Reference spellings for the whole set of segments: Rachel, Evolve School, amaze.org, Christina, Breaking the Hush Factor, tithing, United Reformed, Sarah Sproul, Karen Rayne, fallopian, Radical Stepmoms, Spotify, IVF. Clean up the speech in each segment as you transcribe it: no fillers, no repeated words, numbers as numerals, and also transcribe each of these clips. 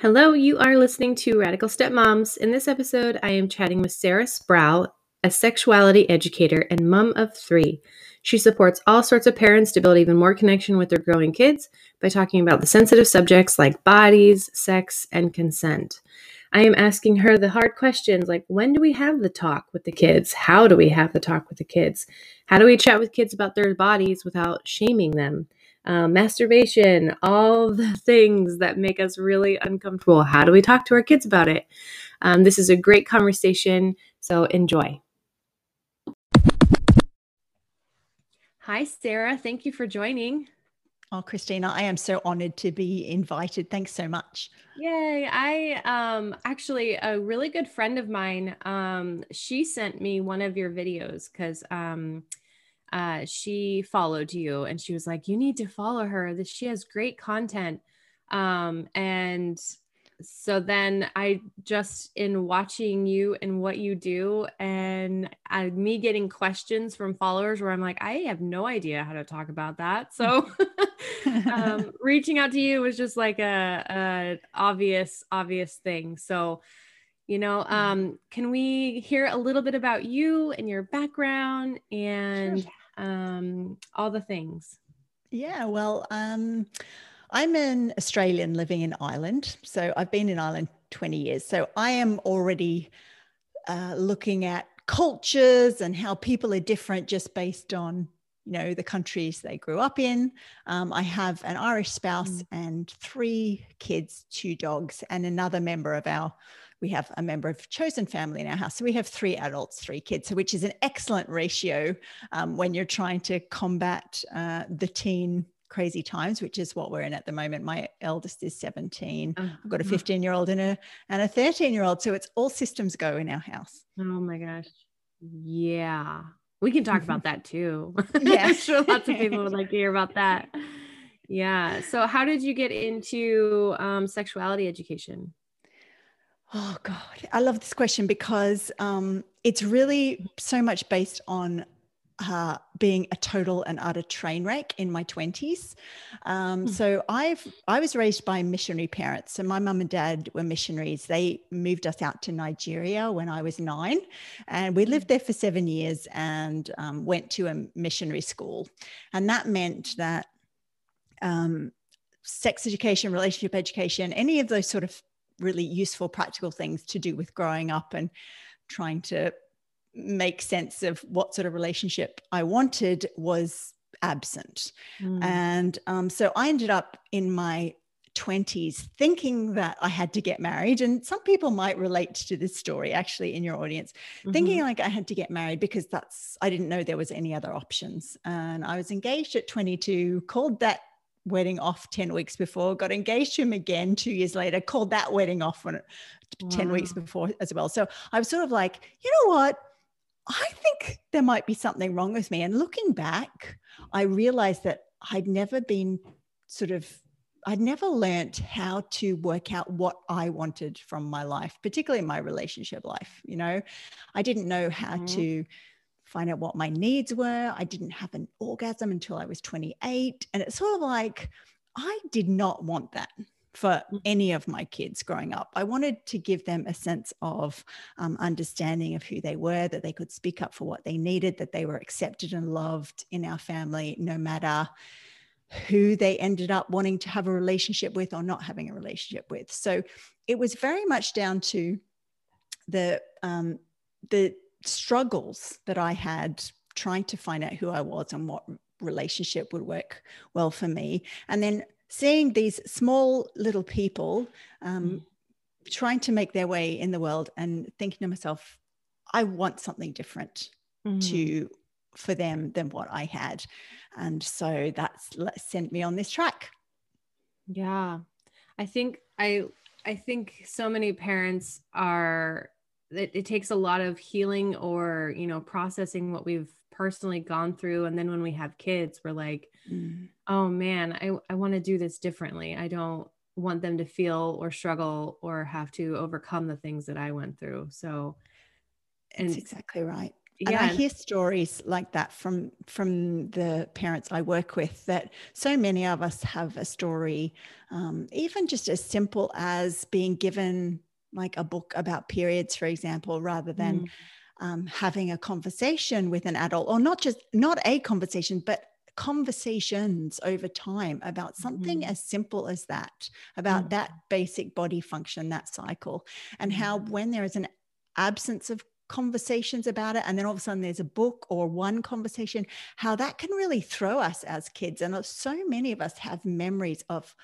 Hello, you are listening to Radical Stepmoms. In this episode, I am chatting with Sarah Sproul, a sexuality educator and mom of three. She supports all sorts of parents to build even more connection with their growing kids by talking about the sensitive subjects like bodies, sex, and consent. I am asking her the hard questions like, when do we have the talk with the kids? How do we have the talk with the kids? How do we chat with kids about their bodies without shaming them? Masturbation, all the things that make us really uncomfortable. How do we talk to our kids about it? This is a great conversation, so enjoy. Hi, Sarah. Thank you for joining. Oh, Christina, I am so honored to be invited. Thanks so much. Yay. I actually, a really good friend of mine, she sent me one of your videos because she followed you and she was like, you need to follow her. She has great content. And so then I just, in watching you and what you do and me getting questions from followers where I'm like, I have no idea how to talk about that. So reaching out to you was just like an obvious thing. So can we hear a little bit about you and your background and all the things? Yeah, well, I'm an Australian living in Ireland. So I've been in Ireland 20 years. So I am already looking at cultures and how people are different just based on, you know, the countries they grew up in. I have an Irish spouse and three kids, two dogs, and another member of we have a member of chosen family in our house. So we have three adults, three kids, which is an excellent ratio when you're trying to combat the teen crazy times, which is what we're in at the moment. My eldest is 17. I've got a 15-year-old and a 13-year-old. So it's all systems go in our house. Oh my gosh. Yeah. We can talk about that too. Yeah. I'm sure lots of people would like to hear about that. Yeah. So how did you get into sexuality education? Oh God, I love this question because it's really so much based on being a total and utter train wreck in my 20s. So I was raised by missionary parents. So my mum and dad were missionaries. They moved us out to Nigeria when I was 9, and we lived there for 7 years and went to a missionary school. And that meant that sex education, relationship education, any of those sort of really useful, practical things to do with growing up and trying to make sense of what sort of relationship I wanted was absent. And so I ended up in my 20s thinking that I had to get married. And some people might relate to this story actually in your audience, thinking like I had to get married because I didn't know there was any other options. And I was engaged at 22, called that wedding off 10 weeks before, got engaged to him again 2 years later, called that wedding off 10 weeks before as well. So I was sort of like, you know what? I think there might be something wrong with me. And looking back, I realized that I'd never learned how to work out what I wanted from my life, particularly in my relationship life. You know, I didn't know how to find out what my needs were. I didn't have an orgasm until I was 28. And it's sort of like, I did not want that for any of my kids growing up. I wanted to give them a sense of understanding of who they were, that they could speak up for what they needed, that they were accepted and loved in our family, no matter who they ended up wanting to have a relationship with or not having a relationship with. So it was very much down to the struggles that I had trying to find out who I was and what relationship would work well for me. And then seeing these small little people trying to make their way in the world and thinking to myself, I want something different to for them than what I had. And so that's sent me on this track. Yeah. I think so many parents are, it takes a lot of healing or, you know, processing what we've personally gone through. And then when we have kids, we're like, oh man, I want to do this differently. I don't want them to feel or struggle or have to overcome the things that I went through. So that's exactly right. Yeah. And I hear stories like that from the parents I work with, that so many of us have a story, even just as simple as being given like a book about periods, for example, rather than having a conversation with an adult, or not a conversation, but conversations over time about something as simple as that, about that basic body function, that cycle, and how when there is an absence of conversations about it, and then all of a sudden there's a book or one conversation, how that can really throw us as kids. And so many of us have memories of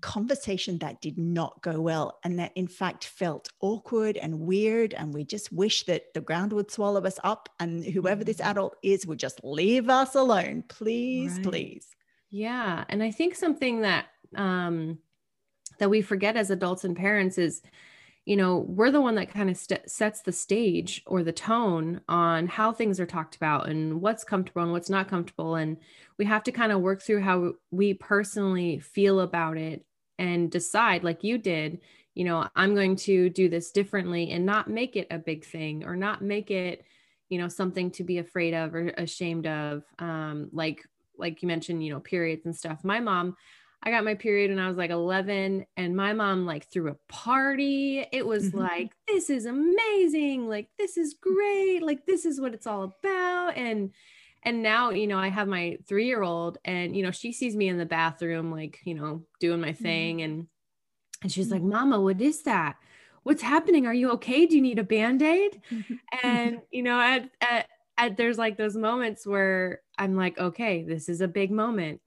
conversation that did not go well, and that in fact felt awkward and weird, and we just wish that the ground would swallow us up and whoever this adult is would just leave us alone, please. Please. Yeah. And I think something that that we forget as adults and parents is, you know, we're the one that kind of sets the stage or the tone on how things are talked about and what's comfortable and what's not comfortable. And we have to kind of work through how we personally feel about it and decide, like you did, you know, I'm going to do this differently and not make it a big thing, or not make it, you know, something to be afraid of or ashamed of. Like you mentioned, you know, periods and stuff. My mom, I got my period when I was like 11, and my mom like threw a party. It was like, this is amazing. Like, this is great. Like, this is what it's all about. And now, you know, I have my 3-year-old, and, you know, she sees me in the bathroom, like, you know, doing my thing. And she's like, Mama, what is that? What's happening? Are you okay? Do you need a Band-Aid? And, you know, there's like those moments where I'm like, okay, this is a big moment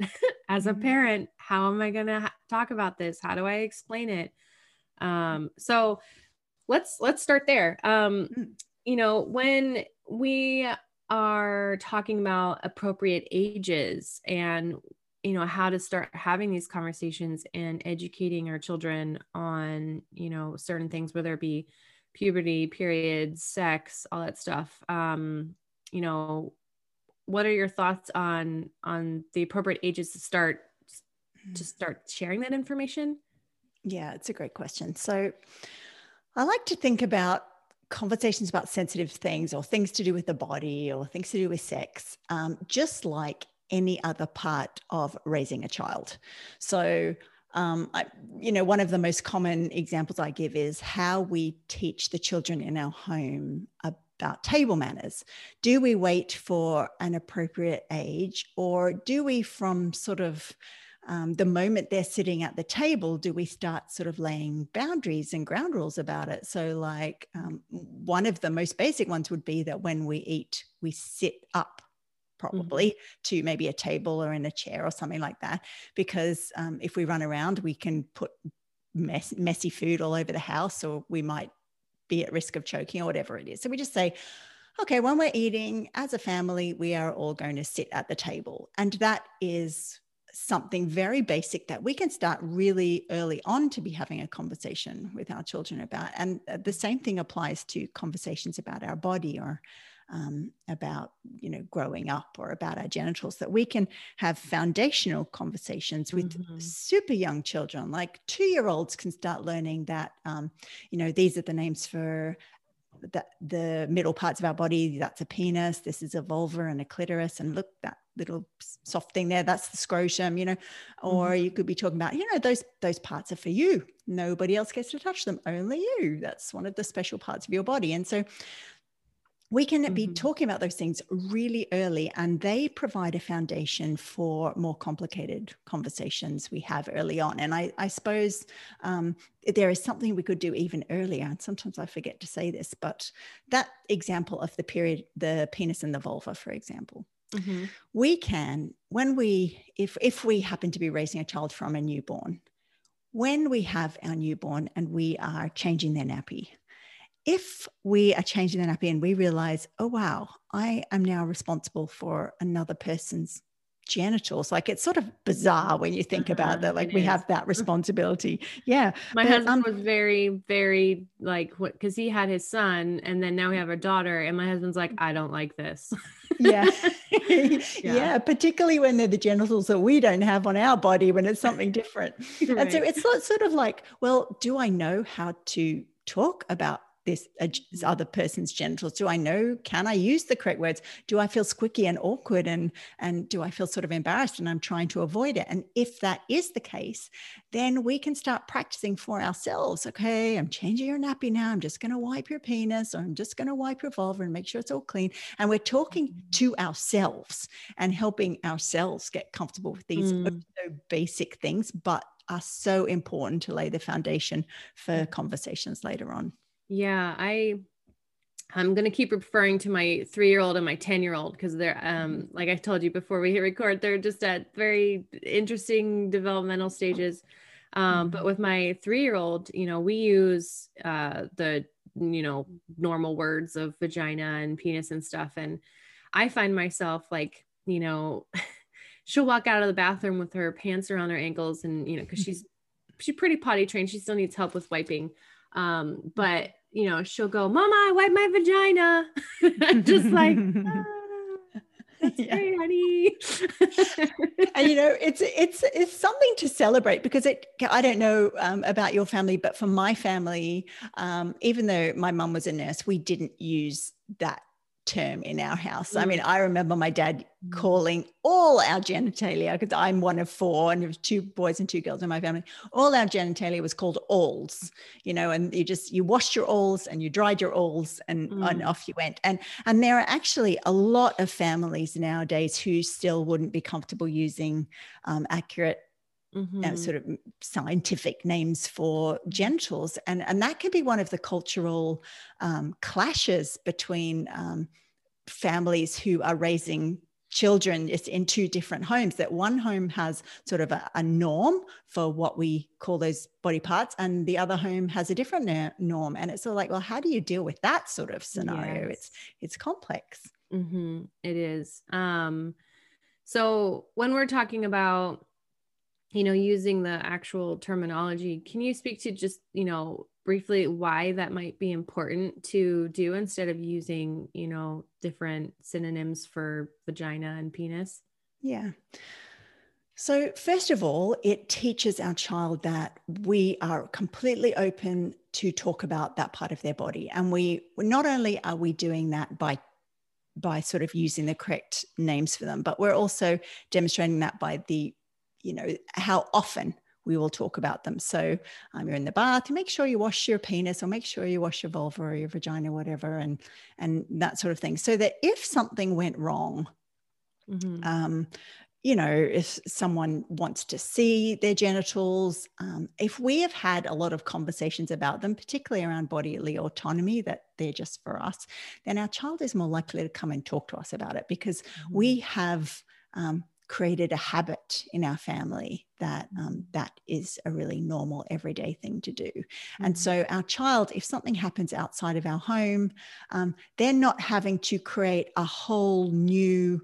as a parent. How am I going to talk about this? How do I explain it? So let's start there. You know, when we are talking about appropriate ages and, you know, how to start having these conversations and educating our children on, you know, certain things, whether it be puberty, periods, sex, all that stuff. You know, what are your thoughts on the appropriate ages to start sharing that information? Yeah, it's a great question. So I like to think about conversations about sensitive things, or things to do with the body, or things to do with sex, just like any other part of raising a child. So you know, one of the most common examples I give is how we teach the children in our home about table manners. Do we wait for an appropriate age, or do we, from sort of the moment they're sitting at the table, do we start sort of laying boundaries and ground rules about it? So like one of the most basic ones would be that when we eat, we sit up, probably to maybe a table or in a chair or something like that, because if we run around, we can put messy food all over the house, or we might be at risk of choking or whatever it is. So we just say, okay, when we're eating as a family, we are all going to sit at the table. And that is something very basic that we can start really early on to be having a conversation with our children about. And the same thing applies to conversations about our body, or about, you know, growing up, or about our genitals, that we can have foundational conversations with super young children. Like 2-year-olds can start learning that, you know, these are the names for the middle parts of our body. That's a penis. This is a vulva and a clitoris. And look, that little soft thing there, that's the scrotum, you know. Or you could be talking about, you know, those parts are for you. Nobody else gets to touch them. Only you. That's one of the special parts of your body. And so we can be talking about those things really early, and they provide a foundation for more complicated conversations we have early on. And I suppose there is something we could do even earlier. And sometimes I forget to say this, but that example of the period, the penis and the vulva, for example, we can, when we, if we happen to be raising a child from a newborn, when we have our newborn and we are changing their nappy, if we are changing that up in, we realize, oh, wow, I am now responsible for another person's genitals. Like, it's sort of bizarre when you think about that. Like, we have that responsibility. Yeah. My husband was very, very like, because he had his son and then now we have our daughter, and my husband's like, I don't like this. Yeah. Yeah. Particularly when they're the genitals that we don't have on our body, when it's something different. Right. And so it's sort of like, well, do I know how to talk about this other person's genitals? Do I know, can I use the correct words? Do I feel squicky and awkward, and do I feel sort of embarrassed and I'm trying to avoid it? And if that is the case, then we can start practicing for ourselves. Okay, I'm changing your nappy now. I'm just going to wipe your penis, or I'm just going to wipe your vulva and make sure it's all clean. And we're talking to ourselves and helping ourselves get comfortable with these basic things, but are so important to lay the foundation for conversations later on. Yeah, I'm going to keep referring to my 3-year-old and my 10-year-old because they're, like I told you before we hit record, they're just at very interesting developmental stages. But with my 3-year-old, you know, we use, the, you know, normal words of vagina and penis and stuff. And I find myself like, you know, she'll walk out of the bathroom with her pants around her ankles and, you know, cause she's pretty potty trained. She still needs help with wiping. But you know, she'll go, Mama, I wiped my vagina. Just like, that's great, honey. And you know, it's something to celebrate because I don't know about your family, but for my family, even though my mum was a nurse, we didn't use that term in our house. I mean, I remember my dad calling all our genitalia, because I'm one of four and there was 2 boys and 2 girls in my family. All our genitalia was called awls, you know, and you washed your awls and you dried your awls and off you went. And there are actually a lot of families nowadays who still wouldn't be comfortable using accurate sort of scientific names for genitals. And that can be one of the cultural clashes between families who are raising children in 2 different homes, that one home has sort of a norm for what we call those body parts and the other home has a different norm. And it's sort of like, well, how do you deal with that sort of scenario? Yes. It's complex. Mm-hmm. It is. So when we're talking about, you know, using the actual terminology, can you speak to just, you know, briefly why that might be important to do instead of using, you know, different synonyms for vagina and penis? Yeah. So first of all, it teaches our child that we are completely open to talk about that part of their body. And we not only are we doing that by sort of using the correct names for them, but we're also demonstrating that by the, you know, how often we will talk about them. So you're in the bath, make sure you wash your penis, or make sure you wash your vulva or your vagina, whatever, and that sort of thing. So that if something went wrong, you know, if someone wants to see their genitals, if we have had a lot of conversations about them, particularly around bodily autonomy, that they're just for us, then our child is more likely to come and talk to us about it because we have created a habit in our family that that is a really normal everyday thing to do. And so our child, if something happens outside of our home, they're not having to create a whole new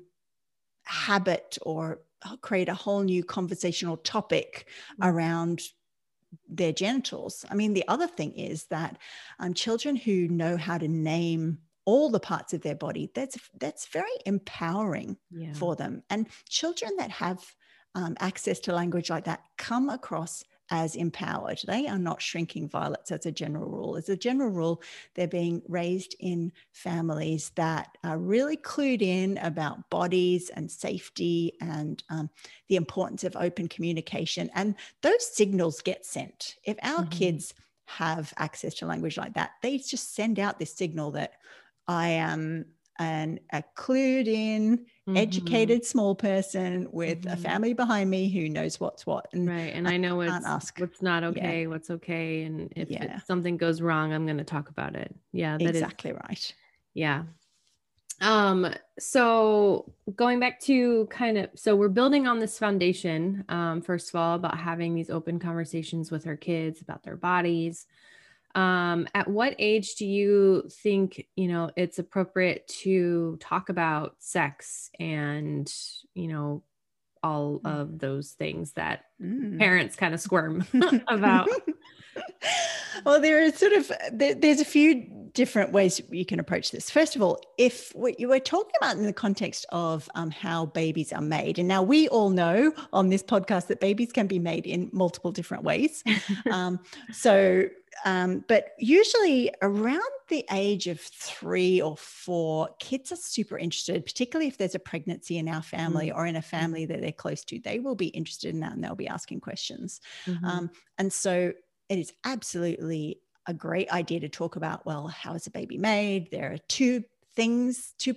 habit or create a whole new conversational topic around their genitals. I mean, the other thing is that children who know how to name all the parts of their body, that's very empowering for them. And children that have access to language like that come across as empowered. They are not shrinking violets as a general rule. As a general rule, they're being raised in families that are really clued in about bodies and safety and the importance of open communication. And those signals get sent. If our kids have access to language like that, they just send out this signal that, I am a clued in, educated small person with a family behind me who knows what's what. And and I know what's not okay, what's okay. And if something goes wrong, I'm going to talk about it. Yeah, that exactly is right. Yeah. So going back to so we're building on this foundation, first of all, about having these open conversations with our kids about their bodies. At what age do you think, you know, it's appropriate to talk about sex and, you know, all of those things that parents kind of squirm about? Well, there are sort of, there's a few different ways you can approach this. First of all, if what you were talking about in the context of how babies are made, and now we all know on this podcast that babies can be made in multiple different ways. But usually around the age of 3 or 4, kids are super interested, particularly if there's a pregnancy in our family or in a family that they're close to. They will be interested in that and they'll be asking questions. And so it is absolutely a great idea to talk about, well, how is a baby made? There are two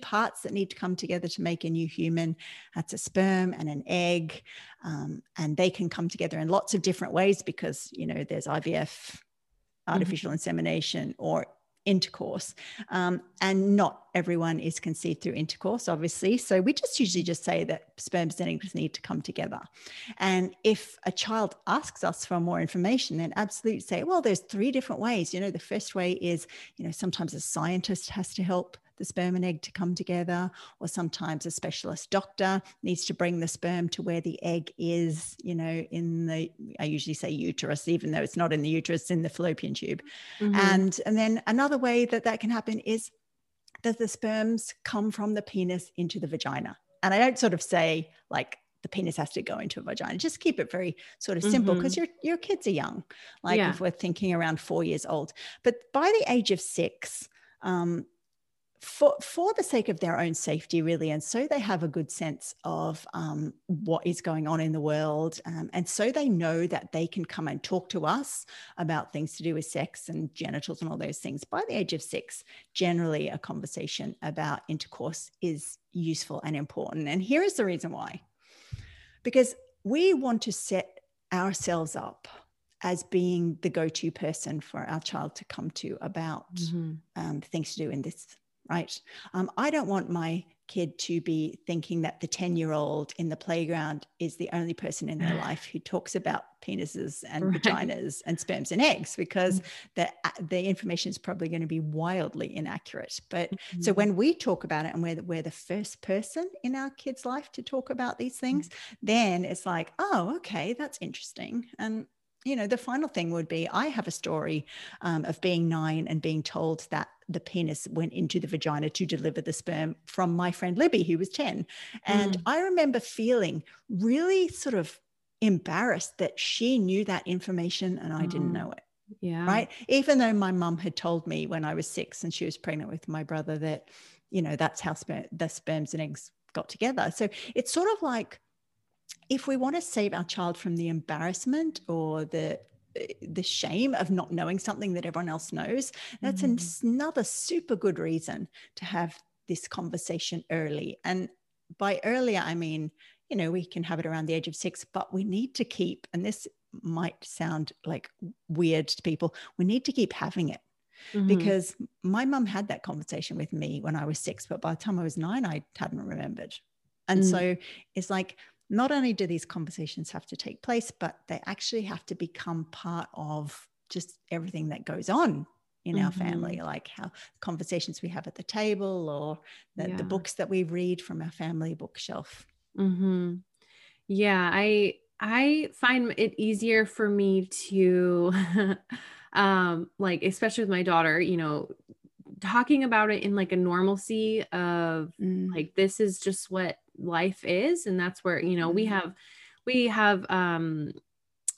parts that need to come together to make a new human. That's a sperm and an egg. And they can come together in lots of different ways because, you know, there's IVF, artificial insemination, or intercourse. And not everyone is conceived through intercourse, obviously. So we just usually just say that sperms and eggs need to come together. And if a child asks us for more information, then absolutely say, well, there's 3 different ways. You know, the first way is, you know, sometimes a scientist has to help the sperm and egg to come together, or sometimes a specialist doctor needs to bring the sperm to where the egg is, you know, in the, I usually say uterus, even though it's not in the uterus, it's in the fallopian tube. And then another way that can happen is, does the sperms come from the penis into the vagina? And I don't sort of say like, the penis has to go into a vagina. Just keep it very sort of simple because your kids are young. Like if we're thinking around 4 years old, but by the age of 6, for the sake of their own safety, really, and so they have a good sense of what is going on in the world, and so they know that they can come and talk to us about things to do with sex and genitals and all those things. By the age of 6, generally a conversation about intercourse is useful and important. And here is the reason why. Because we want to set ourselves up as being the go-to person for our child to come to about things to do in this. Right. I don't want my kid to be thinking that the 10-year-old in the playground is the only person in their life who talks about penises and vaginas and sperms and eggs, because the information is probably going to be wildly inaccurate. But so when we talk about it and we're the first person in our kid's life to talk about these things, then it's like, oh, okay, that's interesting. And you know, the final thing would be, I have a story of being 9 and being told that the penis went into the vagina to deliver the sperm from my friend Libby, who was 10. And I remember feeling really sort of embarrassed that she knew that information and I didn't know it. Yeah. Right. Even though my mum had told me when I was 6 and she was pregnant with my brother that, you know, that's how the sperms and eggs got together. So it's sort of like, if we want to save our child from the embarrassment or the shame of not knowing something that everyone else knows, that's another super good reason to have this conversation early. And by earlier, I mean, you know, we can have it around the age of 6, but we need to keep, and this might sound like weird to people, we need to keep having it. Because my mum had that conversation with me when I was 6, but by the time I was 9, I hadn't remembered. And so it's like, not only do these conversations have to take place, but they actually have to become part of just everything that goes on in our family, like how conversations we have at the table or the books that we read from our family bookshelf. Yeah, I find it easier for me to, like, especially with my daughter, you know, talking about it in like a normalcy of like, this is just what life is. And that's where, you know, we have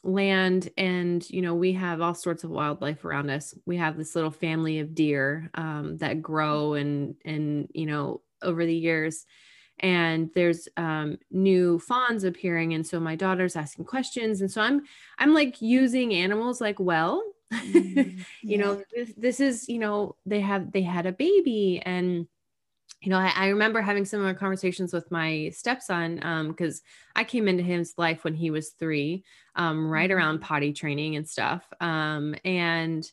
land, and, you know, we have all sorts of wildlife around us. We have this little family of deer that grow and, you know, over the years, and there's new fawns appearing. And so my daughter's asking questions. And so I'm like using animals like, well, you know, this is, you know, they had a baby. And, you know, I remember having similar conversations with my stepson, because I came into his life when he was 3, right around potty training and stuff. And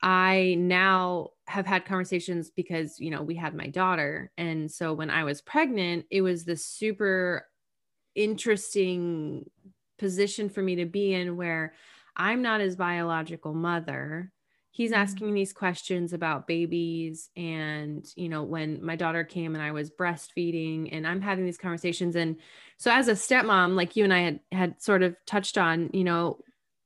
I now have had conversations because, you know, we had my daughter. And so when I was pregnant, it was this super interesting position for me to be in where I'm not his biological mother. he's asking these questions about babies. And, you know, when my daughter came and I was breastfeeding, and I'm having these conversations. And so as a stepmom, like you and I had sort of touched on, you know,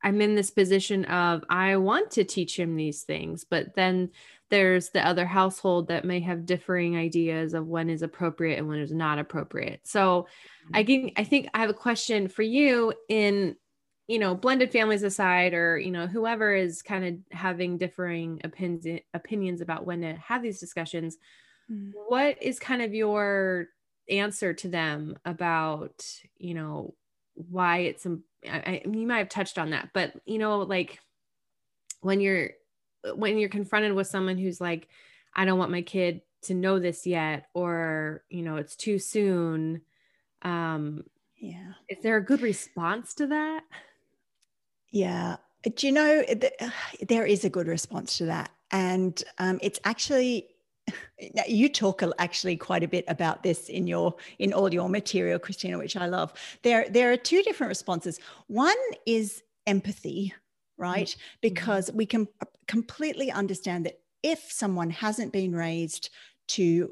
I'm in this position of, I want to teach him these things, but then there's the other household that may have differing ideas of when is appropriate and when is not appropriate. So I think I have a question for you in, you know, blended families aside, or, you know, whoever is kind of having differing opinions about when to have these discussions. Mm-hmm. What is kind of your answer to them about, you know, why it's, you might have touched on that, but, you know, like when you're confronted with someone who's like, I don't want my kid to know this yet, or, you know, it's too soon. Yeah. Is there a good response to that? Yeah. Do you know, there is a good response to that. And it's actually, you talk actually quite a bit about this in all your material, Christina, which I love. There are two different responses. One is empathy, right? Mm-hmm. Because we can completely understand that if someone hasn't been raised to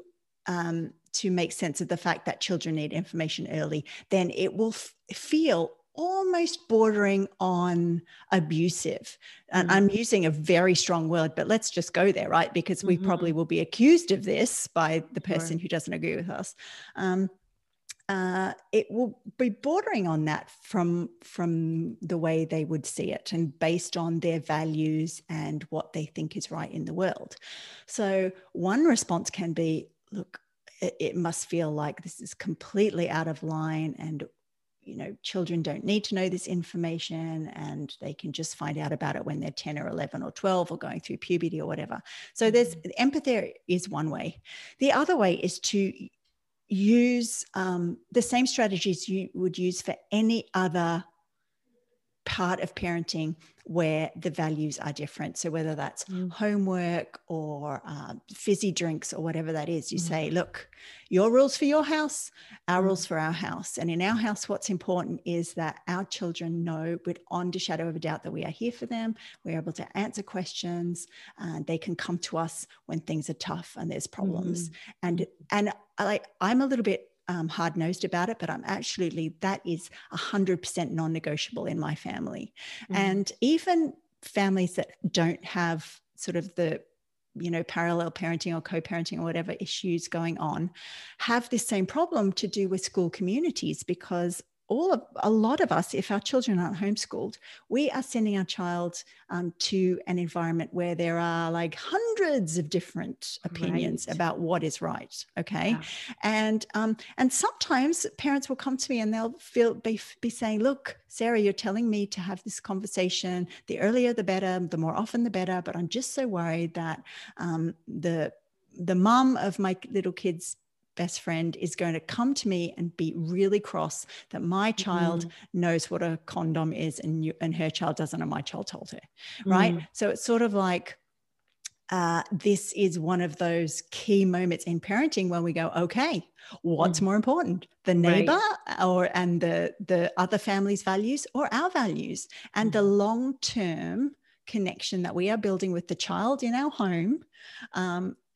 make sense of the fact that children need information early, then it will feel almost bordering on abusive. And I'm using a very strong word, but let's just go there, right? Because we probably will be accused of this by the person who doesn't agree with us. It will be bordering on that from the way they would see it and based on their values and what they think is right in the world. So one response can be, look, it must feel like this is completely out of line, and, you know, children don't need to know this information, and they can just find out about it when they're 10 or 11 or 12 or going through puberty or whatever. So there's empathy is one way. The other way is to use the same strategies you would use for any other part of parenting where the values are different. So whether that's homework or fizzy drinks or whatever that is, you say, look, your rules for your house, our rules for our house. And in our house, what's important is that our children know beyond a shadow of a doubt that we are here for them. We're able to answer questions, and they can come to us when things are tough and there's problems. And I'm a little bit hard-nosed about it, but I'm absolutely, that is 100% non-negotiable in my family. And even families that don't have sort of the, you know, parallel parenting or co-parenting or whatever issues going on have this same problem to do with school communities, because a lot of us, if our children aren't homeschooled, we are sending our child to an environment where there are like hundreds of different opinions about what is right. Okay. Yeah. And sometimes parents will come to me and they'll be saying, look, Sarah, you're telling me to have this conversation, the earlier the better, the more often the better, but I'm just so worried that the mom of my little kid's best friend is going to come to me and be really cross that my child knows what a condom is and her child doesn't, and my child told her, right? So it's sort of like, this is one of those key moments in parenting when we go, okay, what's more important, the neighbor and the other family's values or our values, and the long-term connection that we are building with the child in our home,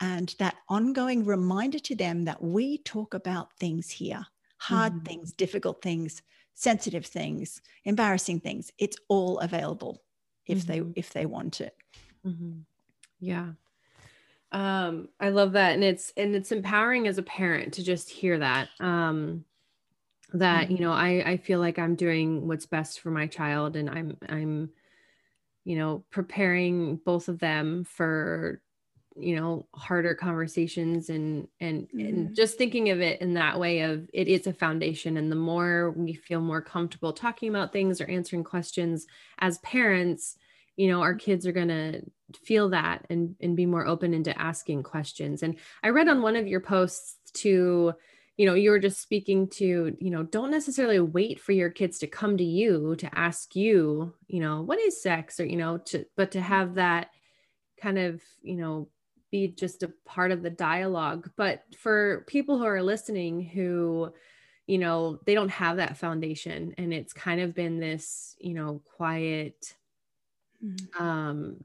and that ongoing reminder to them that we talk about things here, hard things, difficult things, sensitive things, embarrassing things. It's all available if they want it. Yeah. I love that. And it's empowering as a parent to just hear that, that, you know, I feel like I'm doing what's best for my child, and I'm, you know, preparing both of them for, you know, harder conversations and just thinking of it in that way of it is a foundation. And the more we feel more comfortable talking about things or answering questions as parents, you know, our kids are going to feel that and be more open into asking questions. And I read on one of your posts too, you know, you were just speaking to, you know, don't necessarily wait for your kids to come to you to ask you, you know, what is sex, or, you know, but to have that kind of, you know, be just a part of the dialogue. But for people who are listening, who, you know, they don't have that foundation, and it's kind of been this, you know, quiet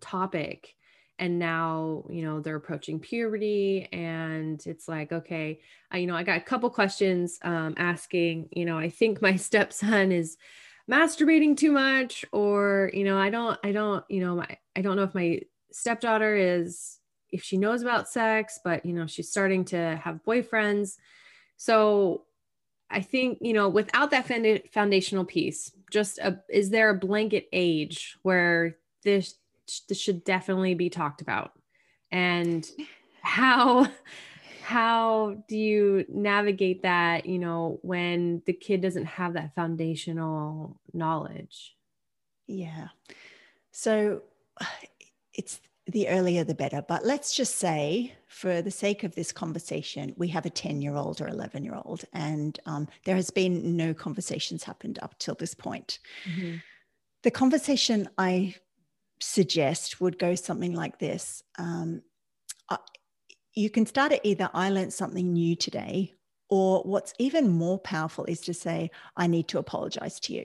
topic, And now, you know, they're approaching puberty, and it's like, okay, I got a couple questions asking, I think my stepson is masturbating too much, or, I don't know if my stepdaughter if she knows about sex, but, she's starting to have boyfriends. So I think, without that foundational piece, is there a blanket age where this should definitely be talked about? And how do you navigate that, when the kid doesn't have that foundational knowledge? Yeah. So it's the earlier, the better, but let's just say for the sake of this conversation, we have a 10-year-old or 11-year-old, and there has been no conversations happened up till this point. Mm-hmm. The conversation I suggest would go something like this. You can start at either I learned something new today, or what's even more powerful is to say, I need to apologize to you.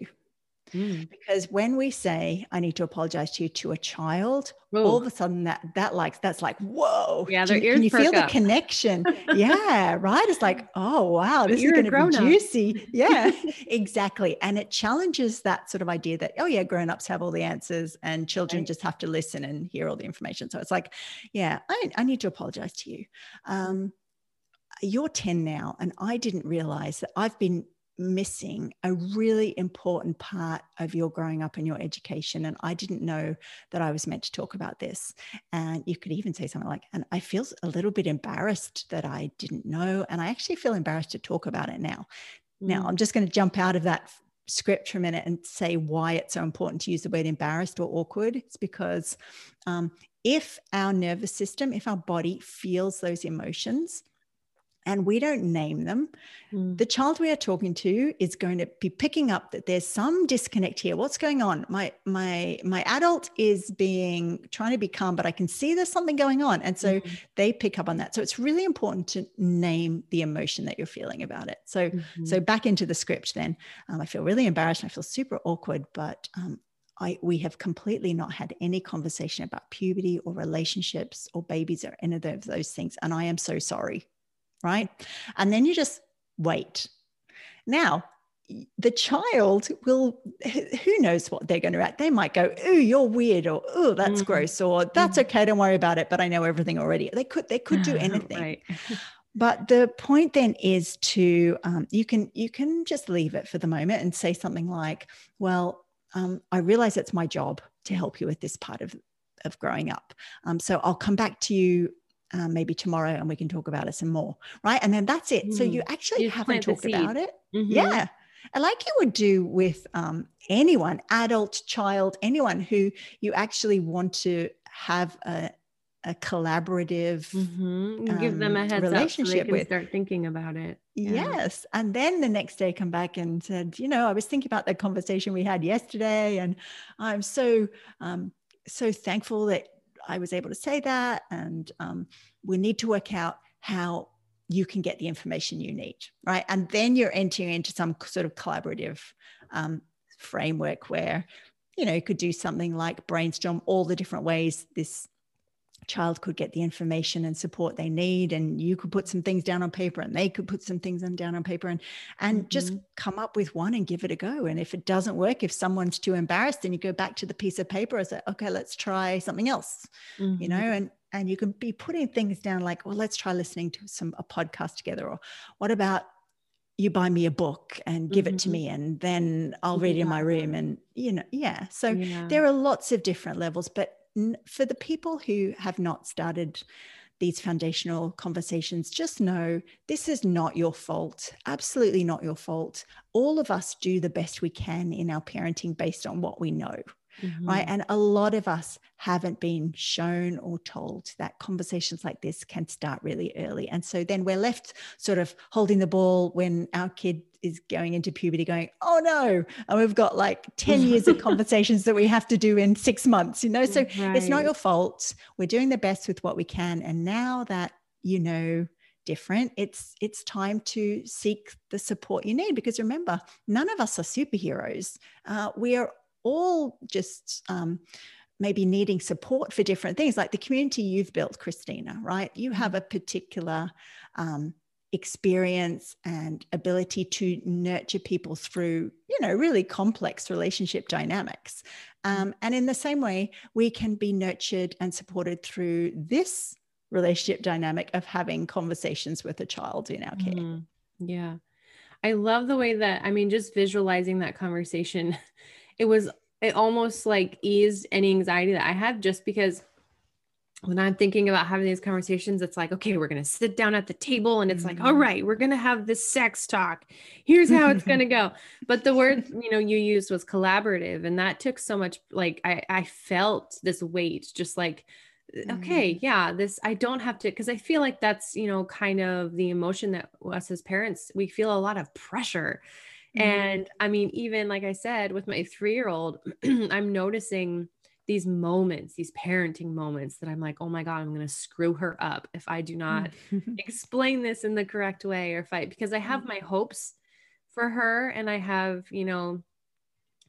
Mm. Because when we say, I need to apologize to you to a child, Ooh. All of a sudden that's like, whoa, yeah, their ears perk up. Can you feel the connection? Yeah. Right. It's like, oh, wow, this is going to be juicy. Yeah, exactly. And it challenges that sort of idea that, oh yeah, grownups have all the answers and children right. just have to listen and hear all the information. So it's like, yeah, I need to apologize to you. You're 10 now. And I didn't realize that I've been missing a really important part of your growing up and your education. And I didn't know that I was meant to talk about this. And you could even say something like, and I feel a little bit embarrassed that I didn't know. And I actually feel embarrassed to talk about it now. Mm. Now I'm just going to jump out of that script for a minute and say why it's so important to use the word embarrassed or awkward. It's because if our nervous system, if our body feels those emotions, and we don't name them, the child we are talking to is going to be picking up that there's some disconnect here. What's going on? My adult is trying to be calm, but I can see there's something going on. And so they pick up on that. So it's really important to name the emotion that you're feeling about it. So, so back into the script then, I feel really embarrassed. I feel super awkward, but, we have completely not had any conversation about puberty or relationships or babies or any of those things. And I am so sorry. Right? And then you just wait. Now, the child will, who knows what they're going to react. They might go, "Ooh, you're weird," or "Ooh, that's gross," or "That's okay, don't worry about it, but I know everything already." They could do anything. Right. But the point then is to, you can just leave it for the moment and say something like, "Well, I realize it's my job to help you with this part of growing up. So I'll come back to you maybe tomorrow, and we can talk about it some more." Right. And then that's it. So you actually haven't talked about it. Mm-hmm. Yeah. And like you would do with anyone, adult, child, anyone who you actually want to have a collaborative give them a heads relationship up so they can start thinking about it. Yeah. Yes. And then the next day come back and said, I was thinking about the conversation we had yesterday, and I'm so thankful that I was able to say that, and we need to work out how you can get the information you need, right? And then you're entering into some sort of collaborative framework where, you could do something like brainstorm all the different ways this child could get the information and support they need, and you could put some things down on paper, and they could put some things down on paper, and just come up with one and give it a go. And if it doesn't work, if someone's too embarrassed, then you go back to the piece of paper and say, okay, let's try something else. And you can be putting things down like, well, let's try listening to a podcast together, or what about you buy me a book and give it to me, and then I'll read it in my room. And there are lots of different levels, but for the people who have not started these foundational conversations, just know this is not your fault. Absolutely not your fault. All of us do the best we can in our parenting based on what we know, right? And a lot of us haven't been shown or told that conversations like this can start really early. And so then we're left sort of holding the ball when our kid is going into puberty going, oh no, and we've got like 10 years of conversations that we have to do in 6 months, so right. It's not your fault. We're doing the best with what we can. And now that you know different, it's time to seek the support you need, because remember, none of us are superheroes. We are all just maybe needing support for different things, like the community you've built, Christina, right? You have a particular experience and ability to nurture people through, you know, really complex relationship dynamics. And in the same way, we can be nurtured and supported through this relationship dynamic of having conversations with a child in our care. Yeah. I love the way that, I mean, just visualizing that conversation, it almost like eased any anxiety that I had, just because when I'm thinking about having these conversations, it's like, okay, we're going to sit down at the table and it's like, all right, we're going to have this sex talk. Here's how it's going to go. But the word, you know, you used was collaborative, and that took so much, like, I felt this weight, just like, okay, yeah, this, I don't have to, because I feel like that's, you know, kind of the emotion that us as parents, we feel a lot of pressure. And I mean, even like I said, with my 3-year-old, I'm noticing these moments, these parenting moments that I'm like, oh my God, I'm going to screw her up if I do not explain this in the correct way, or fight, because I have my hopes for her. And I have, you know,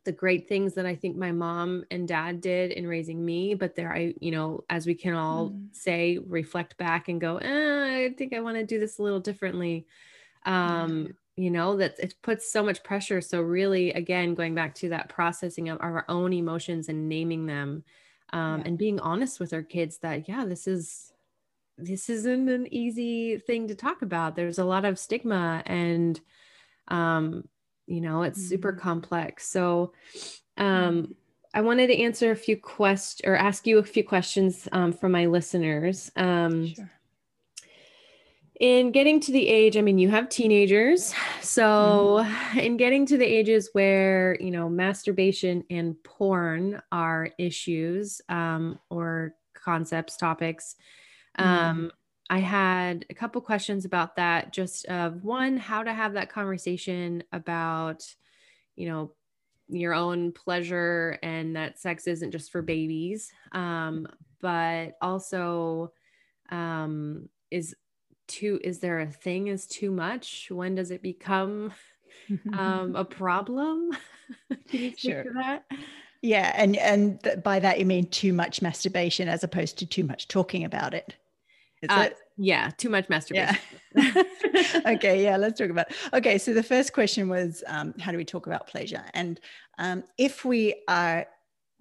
the great things that I think my mom and dad did in raising me, but there, you know, as we can all say, reflect back and go, I think I want to do this a little differently. You know, that it puts so much pressure. So really, again, going back to that processing of our own emotions and naming them, and being honest with our kids that, yeah, this isn't an easy thing to talk about. There's a lot of stigma, and, you know, it's super complex. So, I wanted to answer a few questions, or ask you a few questions, from my listeners. Sure. In getting to the age, I mean, you have teenagers. So in getting to the ages where, you know, masturbation and porn are issues, or concepts, topics, I had a couple questions about that. Just of one, how to have that conversation about, you know, your own pleasure, and that sex isn't just for babies. But also, is there a thing as too much? When does it become a problem? Can you speak to that? Yeah. And by that, you mean too much masturbation as opposed to too much talking about it. Is that? Yeah. Too much masturbation. Yeah. Okay. Yeah. Let's talk about it. Okay. So the first question was, how do we talk about pleasure? And if we are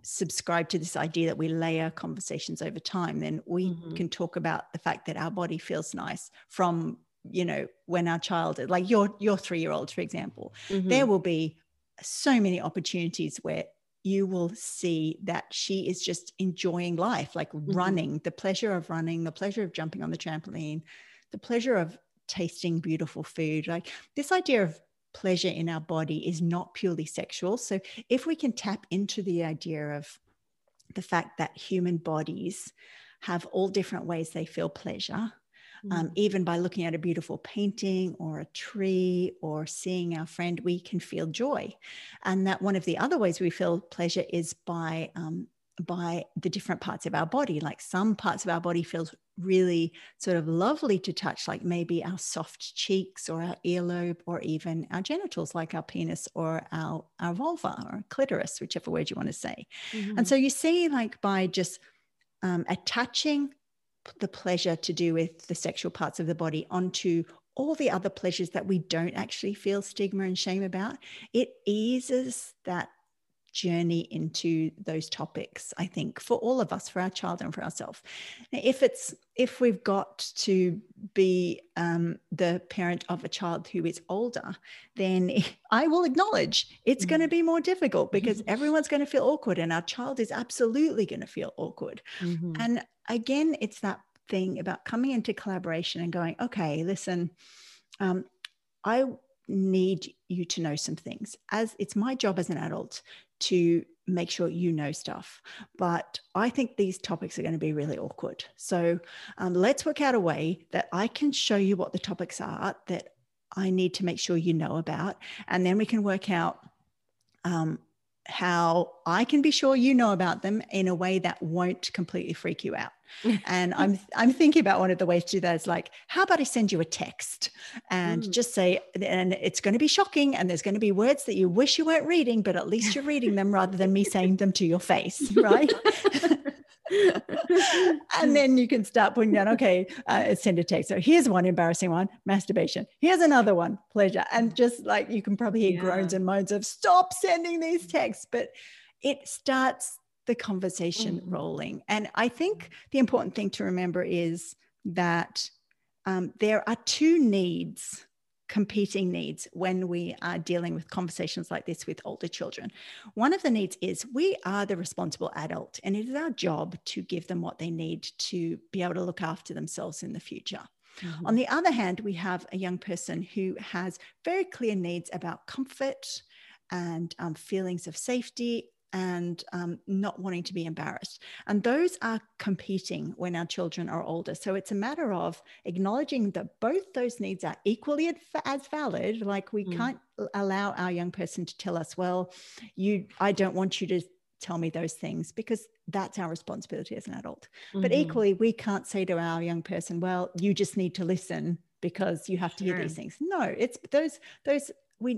subscribe to this idea that we layer conversations over time, then we can talk about the fact that our body feels nice from, you know, when our child, like your 3-year-old, for example, there will be so many opportunities where you will see that she is just enjoying life, like running, the pleasure of running, the pleasure of jumping on the trampoline, the pleasure of tasting beautiful food. Like this idea of pleasure in our body is not purely sexual. So if we can tap into the idea of the fact that human bodies have all different ways they feel pleasure, even by looking at a beautiful painting or a tree or seeing our friend, we can feel joy. And that one of the other ways we feel pleasure is by the different parts of our body. Like some parts of our body feels really sort of lovely to touch, like maybe our soft cheeks or our earlobe, or even our genitals, like our penis or our vulva or clitoris, whichever word you want to say. And so you see, like by just attaching the pleasure to do with the sexual parts of the body onto all the other pleasures that we don't actually feel stigma and shame about, it eases that journey into those topics, I think, for all of us, for our child and for ourselves. If we've got to be the parent of a child who is older, then I will acknowledge it's going to be more difficult, because everyone's going to feel awkward, and our child is absolutely going to feel awkward. And again, it's that thing about coming into collaboration and going, okay, listen, I need you to know some things, as it's my job as an adult to make sure you know stuff, but I think these topics are going to be really awkward. So let's work out a way that I can show you what the topics are that I need to make sure you know about, and then we can work out how I can be sure you know about them in a way that won't completely freak you out. And I'm thinking about one of the ways to do that is like, how about I send you a text and just say, and it's going to be shocking and there's going to be words that you wish you weren't reading, but at least you're reading them rather than me saying them to your face, right? And then you can start putting down, okay, send a text. So here's one embarrassing one, masturbation. Here's another one, pleasure. And just like, you can probably hear groans and moans of stop sending these texts, but it starts the conversation rolling. And I think the important thing to remember is that there are two needs, competing needs, when we are dealing with conversations like this with older children. One of the needs is we are the responsible adult, and it is our job to give them what they need to be able to look after themselves in the future. Mm-hmm. On the other hand, we have a young person who has very clear needs about comfort and feelings of safety and not wanting to be embarrassed. And those are competing when our children are older. So it's a matter of acknowledging that both those needs are equally as valid. Like we can't allow our young person to tell us, well, I don't want you to tell me those things, because that's our responsibility as an adult. Mm-hmm. But equally, we can't say to our young person, well, you just need to listen because you have to hear these things. No, it's those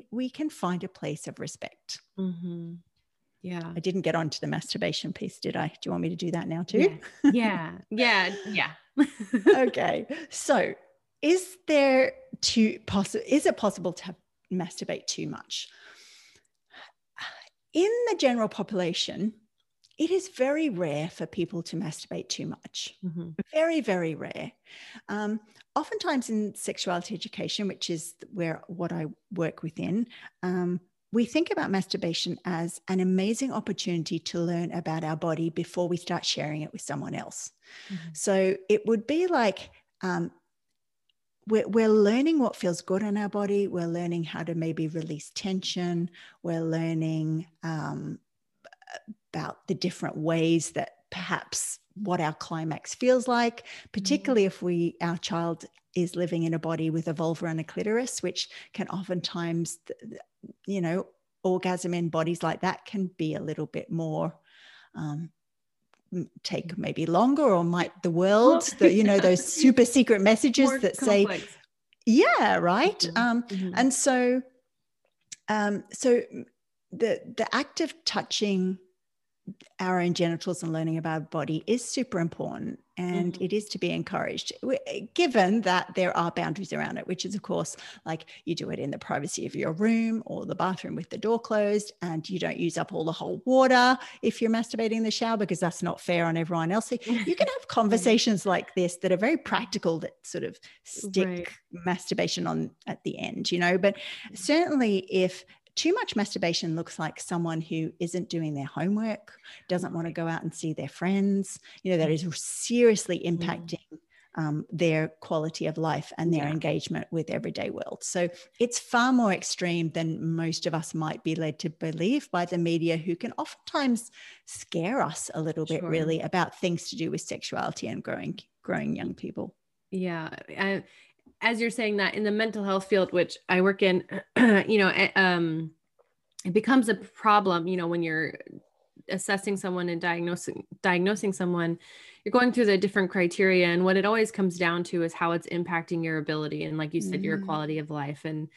we can find a place of respect. Mm-hmm. Yeah. I didn't get onto the masturbation piece, did I? Do you want me to do that now too? Yeah. Okay. So is it possible to masturbate too much? In the general population, it is very rare for people to masturbate too much. Mm-hmm. Very, very rare. Oftentimes in sexuality education, which is what I work within, we think about masturbation as an amazing opportunity to learn about our body before we start sharing it with someone else. Mm-hmm. So it would be like we're learning what feels good in our body. We're learning how to maybe release tension. We're learning about the different ways that perhaps what our climax feels like, particularly if our child is living in a body with a vulva and a clitoris, which can oftentimes, orgasm in bodies like that can be a little bit more, take maybe longer, or might the world, those super secret messages more that complex. Say, yeah, right. Mm-hmm. And so, so the act of touching our own genitals and learning about our body is super important, and it is to be encouraged, given that there are boundaries around it, which is, of course, like you do it in the privacy of your room or the bathroom with the door closed, and you don't use up all the whole water if you're masturbating in the shower, because that's not fair on everyone else. So you can have conversations like this that are very practical, that sort of stick masturbation on at the end, but certainly if too much masturbation looks like someone who isn't doing their homework, doesn't want to go out and see their friends, that is seriously impacting their quality of life and their engagement with everyday world. So it's far more extreme than most of us might be led to believe by the media, who can oftentimes scare us a little bit really about things to do with sexuality and growing young people. Yeah. As you're saying that, in the mental health field, which I work in, it becomes a problem, when you're assessing someone and diagnosing someone, you're going through the different criteria, and what it always comes down to is how it's impacting your ability. And like you said, your quality of life, and,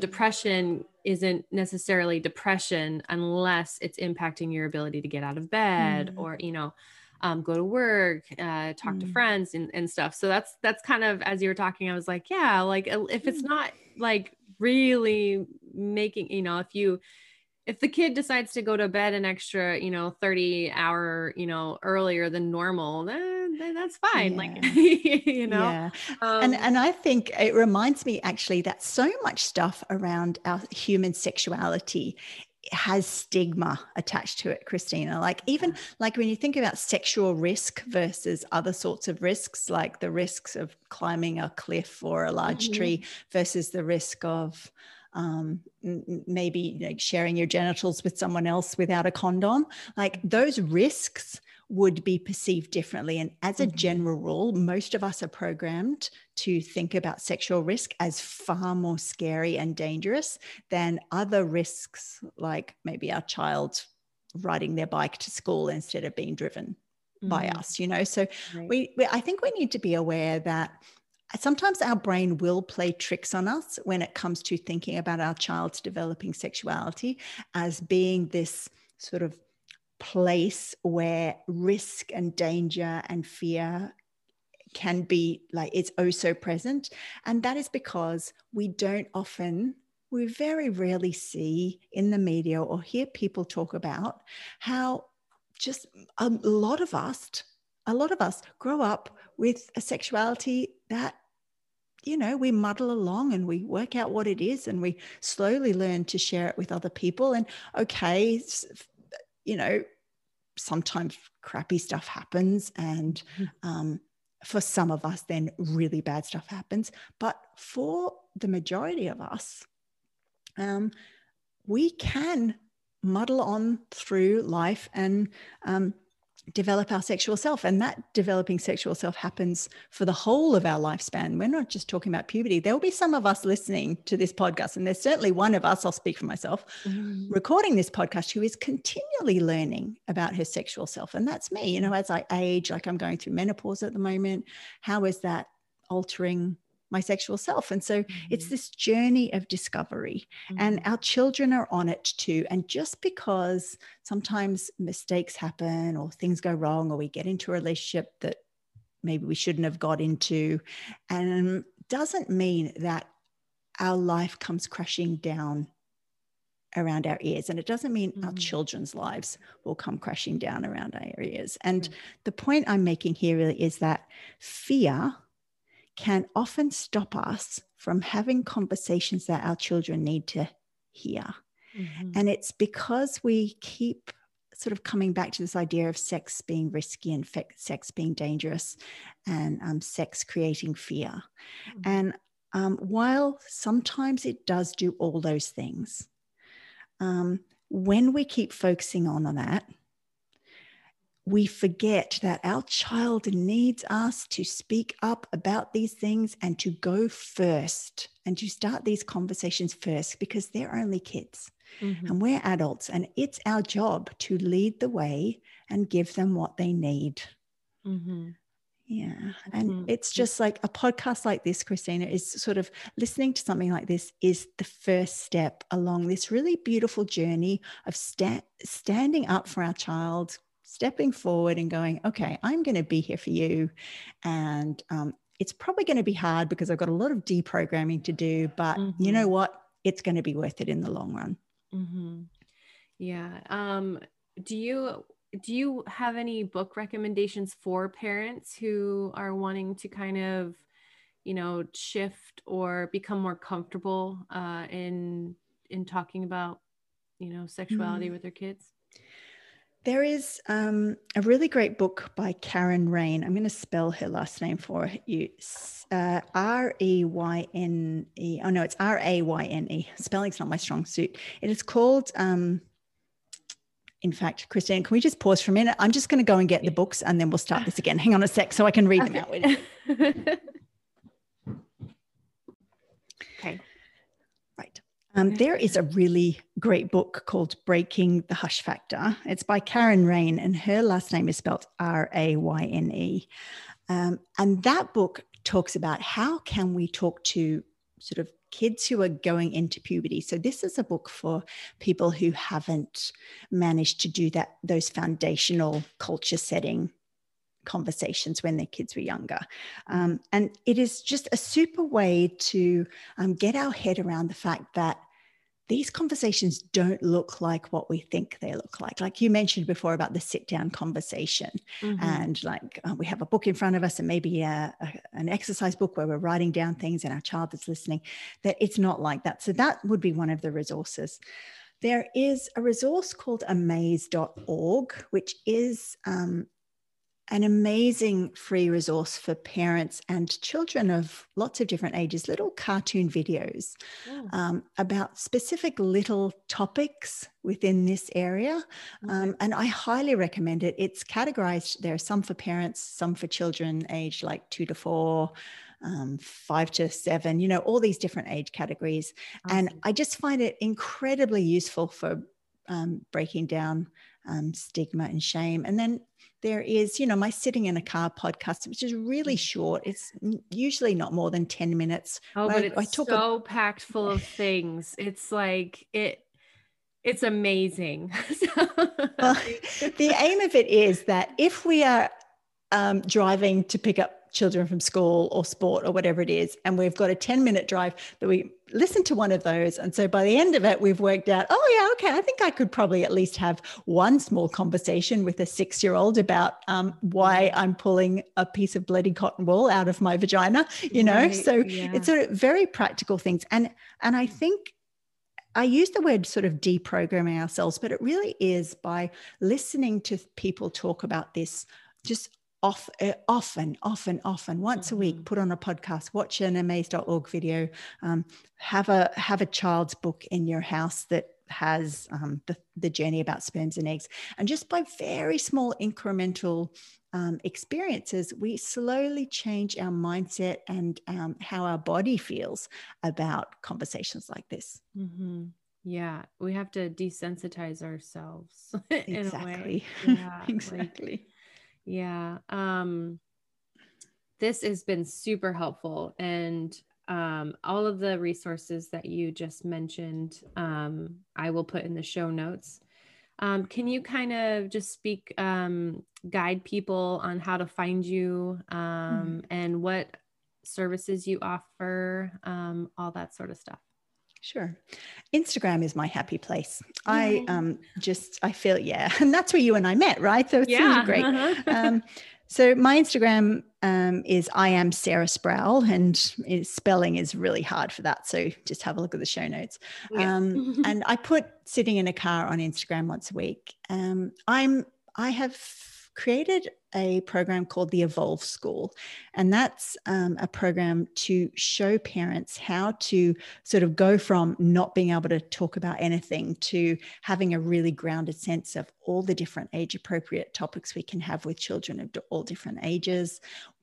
depression isn't necessarily depression unless it's impacting your ability to get out of bed or, go to work, talk to friends and stuff. So that's kind of, as you were talking, I was like, yeah, like if it's not like really making, if the kid decides to go to bed an extra, 30-hour, earlier than normal, then that's fine. Yeah. Like, Yeah. And I think it reminds me actually that so much stuff around our human sexuality has stigma attached to it, Christina. Like even like when you think about sexual risk versus other sorts of risks, like the risks of climbing a cliff or a large tree versus the risk of maybe sharing your genitals with someone else without a condom, like those risks would be perceived differently. And as a general rule, most of us are programmed to think about sexual risk as far more scary and dangerous than other risks, like maybe our child riding their bike to school instead of being driven by us, you know? So I think we need to be aware that sometimes our brain will play tricks on us when it comes to thinking about our child's developing sexuality as being this sort of place where risk and danger and fear can be, like, it's oh so present. And that is because we very rarely see in the media or hear people talk about how just a lot of us grow up with a sexuality that, you know, we muddle along and we work out what it is and we slowly learn to share it with other people. And okay, you know, sometimes crappy stuff happens, and for some of us then really bad stuff happens, but for the majority of us, we can muddle on through life and develop our sexual self. And that developing sexual self happens for the whole of our lifespan. We're not just talking about puberty. There will be some of us listening to this podcast, and there's certainly one of us, I'll speak for myself, recording this podcast, who is continually learning about her sexual self. And that's me, you know, as I age, like I'm going through menopause at the moment. How is that altering my sexual self? And so it's this journey of discovery, and our children are on it too. And just because sometimes mistakes happen or things go wrong, or we get into a relationship that maybe we shouldn't have got into, and doesn't mean that our life comes crashing down around our ears. And it doesn't mean our children's lives will come crashing down around our ears. And the point I'm making here really is that fear can often stop us from having conversations that our children need to hear. And it's because we keep sort of coming back to this idea of sex being risky and sex being dangerous, and sex creating fear. And while sometimes it does do all those things, when we keep focusing on that, we forget that our child needs us to speak up about these things and to go first and to start these conversations first, because they're only kids and we're adults, and it's our job to lead the way and give them what they need. Yeah. And it's just like a podcast like this, Christina, is sort of listening to something like this is the first step along this really beautiful journey of standing up for our child, stepping forward and going, okay, I'm going to be here for you. And it's probably going to be hard because I've got a lot of deprogramming to do, but you know what? It's going to be worth it in the long run. Yeah. Do you have any book recommendations for parents who are wanting to kind of, you know, shift or become more comfortable in talking about, you know, sexuality with their kids? There is a really great book by Karen Rayne. I'm going to spell her last name for you. R-E-Y-N-E. Oh, no, it's R-A-Y-N-E. Spelling's not my strong suit. It is called, in fact, Christine, can we just pause for a minute? I'm just going to go and get the books and then we'll start this again. Hang on a sec so I can read them out with you. Okay. Right. There is a really great book called Breaking the Hush Factor. It's by Karen Rayne, and her last name is spelled R-A-Y-N-E. And that book talks about how can we talk to sort of kids who are going into puberty. So this is a book for people who haven't managed to do those foundational culture setting conversations when their kids were younger. And it is just a super way to get our head around the fact that these conversations don't look like what we think they look like. Like you mentioned before about the sit-down conversation, and like we have a book in front of us and maybe an exercise book where we're writing down things and our child is listening, that it's not like that. So that would be one of the resources. There is a resource called amaze.org, which is an amazing free resource for parents and children of lots of different ages, little cartoon videos about specific little topics within this area. And I highly recommend it. It's categorized. There are some for parents, some for children aged like 2 to 4, 5 to 7, you know, all these different age categories. Awesome. And I just find it incredibly useful for breaking down stigma and shame. And then there is, you know, my Sitting in a Car podcast, which is really short. It's usually not more than 10 minutes. Oh, but it's so packed full of things. It's like, it's amazing. Well, the aim of it is that if we are driving to pick up children from school or sport or whatever it is, and we've got a 10-minute drive, that we listen to one of those. And so by the end of it, we've worked out, oh yeah, okay, I think I could probably at least have one small conversation with a 6-year-old about why I'm pulling a piece of bloody cotton wool out of my vagina, you know? Right. So it's sort of very practical things. And I think I use the word sort of deprogramming ourselves, but it really is by listening to people talk about this, just often, once a week, put on a podcast, watch an amaze.org video, have a child's book in your house that has the journey about sperms and eggs. And just by very small incremental experiences, we slowly change our mindset and how our body feels about conversations like this. Mm-hmm. Yeah, we have to desensitize ourselves in a way. Yeah, exactly. Yeah. This has been super helpful. And all of the resources that you just mentioned, I will put in the show notes. Can you kind of just speak, guide people on how to find you and what services you offer, all that sort of stuff? Sure. Instagram is my happy place. I feel, and that's where you and I met, right? So it's really great. So my Instagram is I am Sarah Sproul, and spelling is really hard for that. So just have a look at the show notes. And I put Sitting in a Car on Instagram once a week. I have created a program called the Evolve School. And that's a program to show parents how to sort of go from not being able to talk about anything to having a really grounded sense of all the different age appropriate topics we can have with children of all different ages.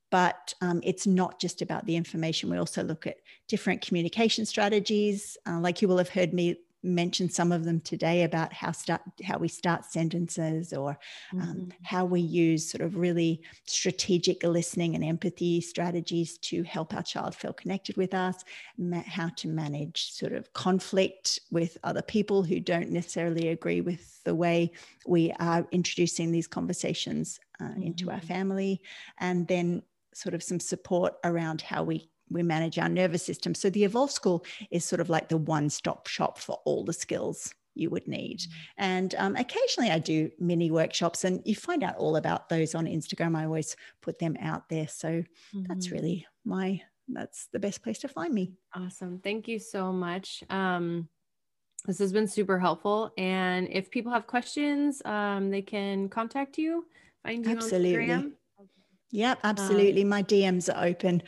But it's not just about the information. We also look at different communication strategies. Like you will have heard me mentioned some of them today about how we start sentences, or how we use sort of really strategic listening and empathy strategies to help our child feel connected with us, how to manage sort of conflict with other people who don't necessarily agree with the way we are introducing these conversations into our family, and then sort of some support around how we manage our nervous system. So the Evolve School is sort of like the one-stop shop for all the skills you would need. And occasionally I do mini workshops, and you find out all about those on Instagram. I always put them out there. So that's really that's the best place to find me. Awesome. Thank you so much. This has been super helpful. And if people have questions, they can contact you, find you on Instagram. Yep, absolutely. My DMs are open.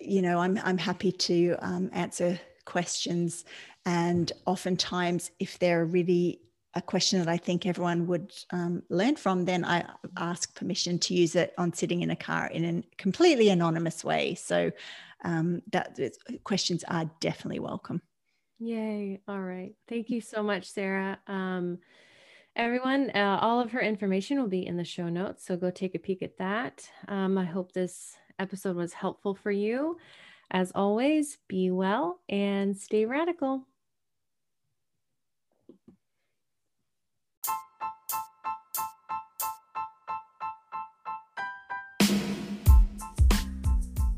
You know, I'm happy to answer questions, and oftentimes if they're really a question that I think everyone would learn from, then I ask permission to use it on Sitting in a Car in a completely anonymous way. So questions are definitely welcome. Yay. All right. Thank you so much, Sarah. Everyone, all of her information will be in the show notes, so go take a peek at that. I hope this episode was helpful for you. As always, be well and stay radical.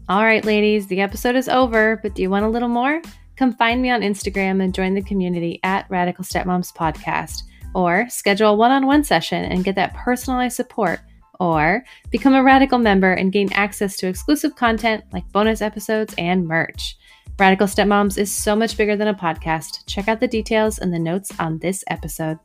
All right, ladies, the episode is over, but do you want a little more? Come find me on Instagram and join the community at Radical Stepmoms Podcast. Or schedule a one-on-one session and get that personalized support, or become a Radical member and gain access to exclusive content like bonus episodes and merch. Radical Stepmoms is so much bigger than a podcast. Check out the details in the notes on this episode.